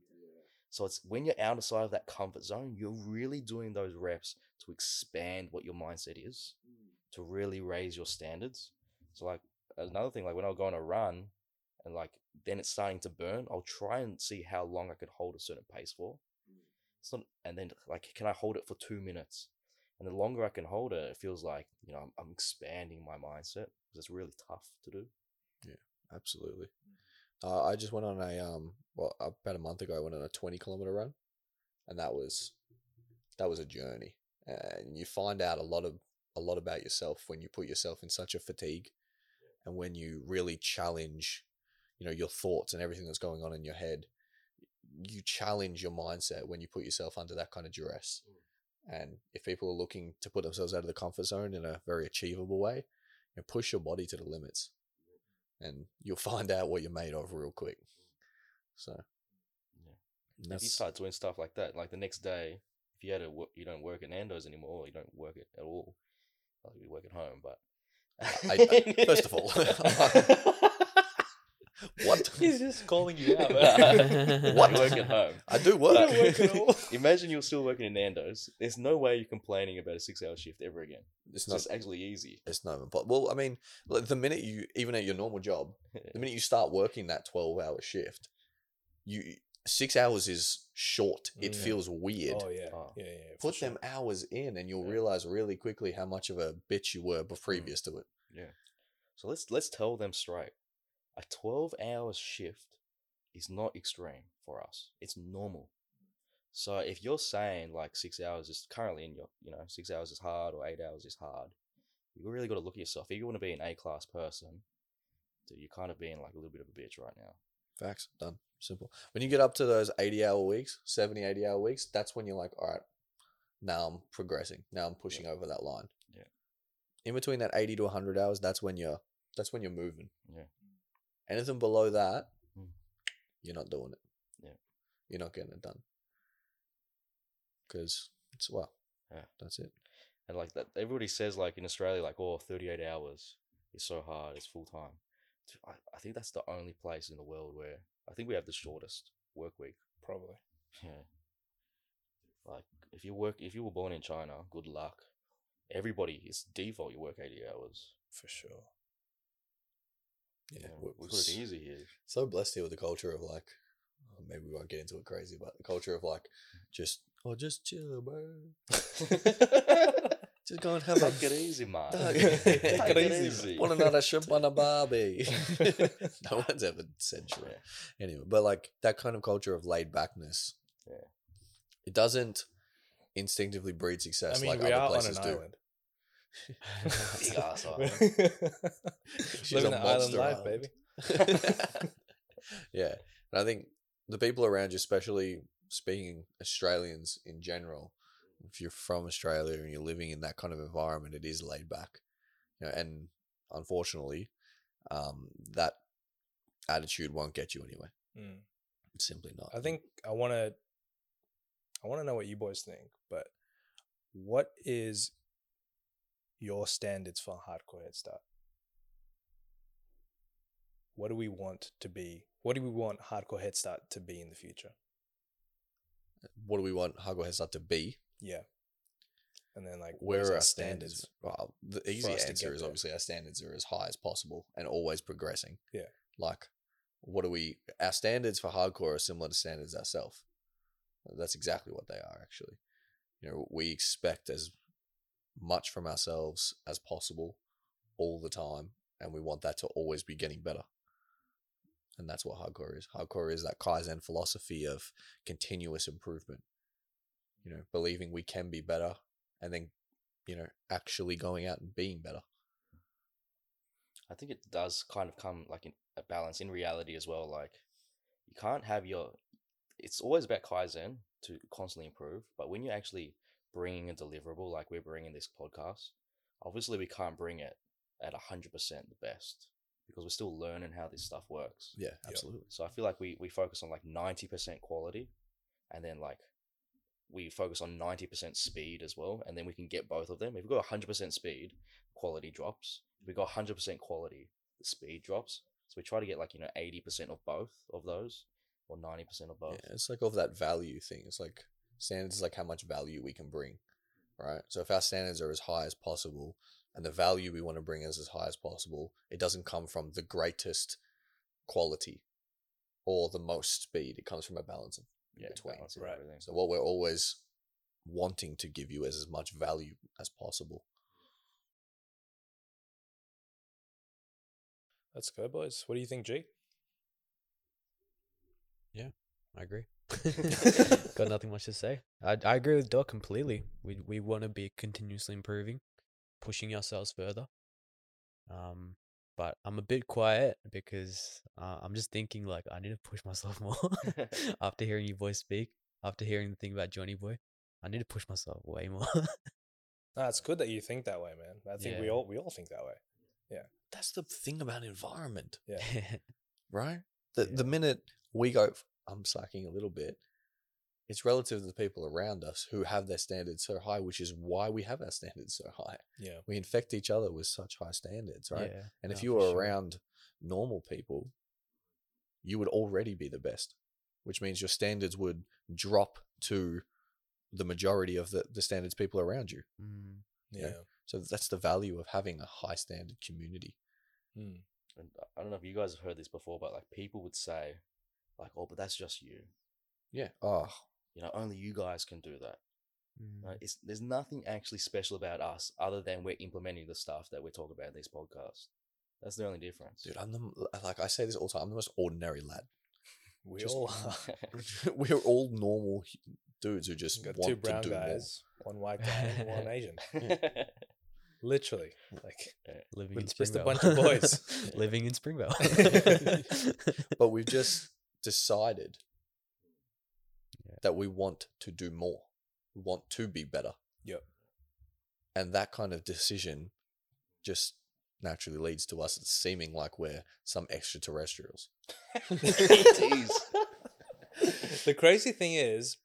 So it's when you're outside of that comfort zone, you're really doing those reps to expand what your mindset is, to really raise your standards. So like another thing, like when I'll go on a run and like then it's starting to burn, I'll try and see how long I could hold a certain pace for. It's not, and then like, can I hold it for 2 minutes? And the longer I can hold it, it feels like, you know, I'm expanding my mindset because it's really tough to do. Yeah, absolutely. I just went on about a month ago, I went on a 20-kilometer run, and that was a journey. And you find out a lot about yourself when you put yourself in such a fatigue, and when you really challenge, you know, your thoughts and everything that's going on in your head. You challenge your mindset when you put yourself under that kind of duress. And if people are looking to put themselves out of the comfort zone in a very achievable way, you know, push your body to the limits and you'll find out what you're made of real quick. So yeah. If you start doing stuff like that, like the next day, if you had you don't work at Nando's anymore, or you don't work it at all. Like you work at home, but first of all, what? He's just calling you out. What? You work at home. I do work. I don't work at all. Imagine you're still working in Nando's. There's no way you're complaining about a 6-hour shift ever again. It's actually easy. It's not even. Well, I mean, the minute you, even at your normal job, the minute you start working that 12-hour shift, 6 hours is short. It feels weird. Oh, yeah. Oh. Yeah, yeah. Put them hours in and you'll realize really quickly how much of a bitch you were previous to it. Yeah. So let's tell them straight. A 12-hour shift is not extreme for us. It's normal. So if you're saying like 6 hours is currently in your, you know, 6 hours is hard or 8 hours is hard, you really got to look at yourself. If you want to be an A-class person, dude, you're kind of being like a little bit of a bitch right now. Facts. Done. Simple. When you get up to those 80-hour weeks, 70, 80-hour weeks, that's when you're like, all right, now I'm progressing. Now I'm pushing over that line. Yeah. In between that 80 to 100 hours, that's when you're moving. Yeah. Anything below that, you're not doing it. Yeah. You're not getting it done. Because it's, well, yeah, that's it. And like that, everybody says like in Australia, like, oh, 38 hours is so hard. It's full time. I think that's the only place in the world where I think we have the shortest work week. Probably. Yeah. Like if you were born in China, good luck. Everybody, it's default you work 80 hours. For sure. Yeah. We're pretty easy here. So blessed here with the culture of like, maybe we won't get into it crazy, but the culture of like, just chill, bro. Just go and have a... Take it easy, man. Take it easy. Want another shrimp on a barbie. No one's ever said shrimp. Yeah. Anyway, but like that kind of culture of laid-backness. Yeah. It doesn't instinctively breed success like other places do. She's living a monster island life, baby. Yeah. And I think the people around you, especially speaking Australians in general, if you're from Australia and you're living in that kind of environment, it is laid back, you know, and unfortunately, that attitude won't get you anywhere. Mm. It's simply not. I think I want to know what you boys think, but what is your standards for Hardcore Head Start? What do we want to be? What do we want Hardcore Head Start to be in the future? What do we want Hardcore Head Start to be? Yeah. And then like, where are our standards? Well, the easy answer is obviously our standards are as high as possible and always progressing. Yeah. Like, our standards for hardcore are similar to standards ourselves. That's exactly what they are, actually. You know, we expect as much from ourselves as possible all the time. And we want that to always be getting better. And that's what hardcore is. Hardcore is that Kaizen philosophy of continuous improvement. You know, believing we can be better and then, you know, actually going out and being better. I think it does kind of come like in a balance in reality as well. Like you can't have it's always about Kaizen to constantly improve. But when you're actually bringing a deliverable, like we're bringing this podcast, obviously we can't bring it at 100% the best because we're still learning how this stuff works. Yeah, absolutely. So I feel like we focus on like 90% quality and then like, we focus on 90% speed as well, and then we can get both of them. If we've got 100% speed, quality drops. If we've got 100% quality, the speed drops. So we try to get 80% of both of those or 90% of both. Yeah, it's like over that value thing. It's like standards is like how much value we can bring, right? So if our standards are as high as possible and the value we want to bring is as high as possible, it doesn't come from the greatest quality or the most speed. It comes from a balance of between. Right. So what we're always wanting to give you is as much value as possible. Let's go, boys. What do you think, G? Yeah, I agree. Got nothing much to say. I agree with Doc completely. We want to be continuously improving, pushing ourselves further. But I'm a bit quiet because I'm just thinking like I need to push myself more after hearing you boys speak, after hearing the thing about Johnny Boy. I need to push myself way more. No, it's good that you think that way, man. I think we all think that way. Yeah. That's the thing about environment. Yeah. Right? The minute we go, I'm slacking a little bit, it's relative to the people around us who have their standards so high, which is why we have our standards so high. Yeah. We infect each other with such high standards, right? Yeah, and if you were around normal people, you would already be the best, which means your standards would drop to the majority of the standards people around you. Mm, yeah. So that's the value of having a high standard community. Mm. And I don't know if you guys have heard this before, but like people would say like, oh, but that's just you. Yeah. Oh, you know, only you guys can do that. Mm. Right? There's nothing actually special about us other than we're implementing the stuff that we're talking about in these podcasts. That's the only difference. Dude, I say this all the time, I'm the most ordinary lad. We're all normal dudes who just want to do more. Two brown guys, one white guy, and one Asian. Literally, like living with in just a bunch of boys living in Springvale. But we've just decided that we want to do more. We want to be better. Yep. And that kind of decision just naturally leads to us seeming like we're some extraterrestrials. Jeez. The crazy thing is,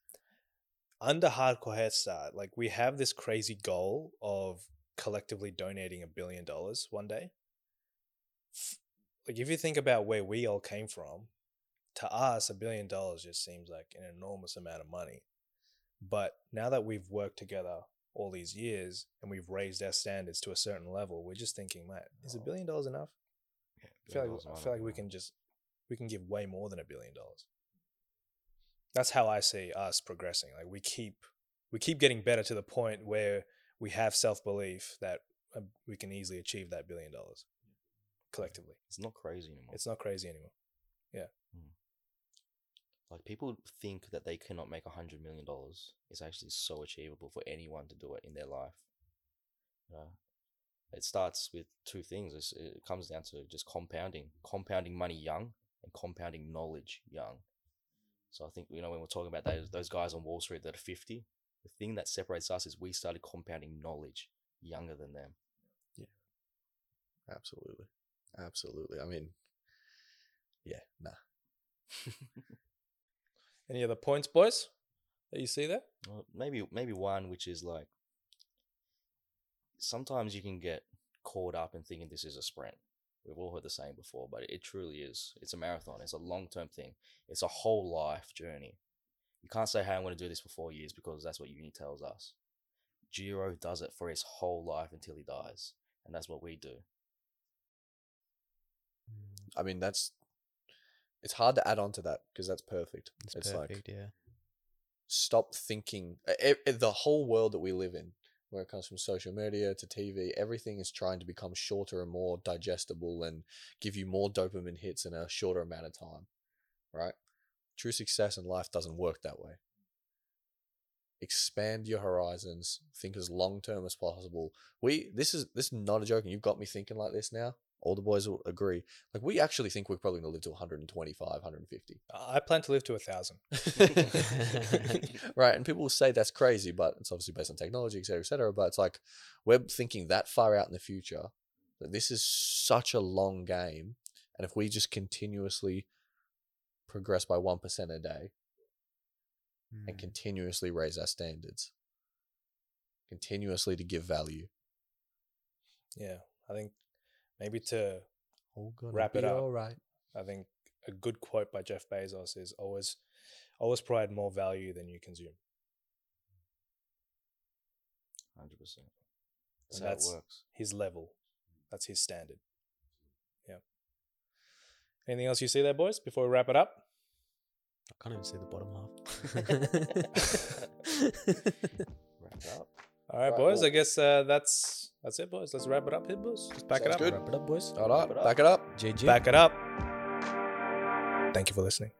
under Hardcore Headstart, like, we have this crazy goal of collectively donating $1 billion one day. Like, if you think about where we all came from, to us, $1 billion just seems like an enormous amount of money. But now that we've worked together all these years and we've raised our standards to a certain level, we're just thinking, mate, is $1 billion enough? Yeah, I feel like we can give way more than $1 billion. That's how I see us progressing. Like, we keep getting better to the point where we have self-belief that we can easily achieve that $1 billion collectively. It's not crazy anymore. Yeah. Mm. Like, people think that they cannot make $100 million. It's actually so achievable for anyone to do it in their life. You know? It starts with two things. It comes down to just compounding money young and compounding knowledge young. So I think, you know, when we're talking about those guys on Wall Street that are 50, the thing that separates us is we started compounding knowledge younger than them. Yeah. Absolutely. I mean, yeah, nah. Any other points, boys, that you see there? Well, maybe one, which is like, sometimes you can get caught up in thinking this is a sprint. We've all heard the saying before, but it truly is. It's a marathon. It's a long-term thing. It's a whole life journey. You can't say, hey, I'm going to do this for 4 years, because that's what uni tells us. Jiro does it for his whole life until he dies, and that's what we do. I mean, it's hard to add on to that, because that's perfect. It's perfect, like, yeah. Stop thinking. The whole world that we live in, where it comes from social media to TV, everything is trying to become shorter and more digestible and give you more dopamine hits in a shorter amount of time, right? True success in life doesn't work that way. Expand your horizons. Think as long-term as possible. This is not a joke, and you've got me thinking like this now. All the boys will agree. Like, we actually think we're probably going to live to 125, 150. I plan to live to 1,000. Right. And people will say that's crazy, but it's obviously based on technology, et cetera. But it's like, we're thinking that far out in the future, that this is such a long game. And if we just continuously progress by 1% a day and continuously raise our standards, continuously to give value. Yeah. I think, maybe to wrap it up, all right. I think a good quote by Jeff Bezos is always provide more value than you consume. 100%. And that's his level. That's his standard. Yeah. Anything else you see there, boys, before we wrap it up? I can't even see the bottom half. Wrap it up. All right, boys. Well, I guess that's it, boys. Let's wrap it up here, boys. Just back it up. Good. Wrap it up, boys. All right. Back it up. GG. Back it up. Thank you for listening.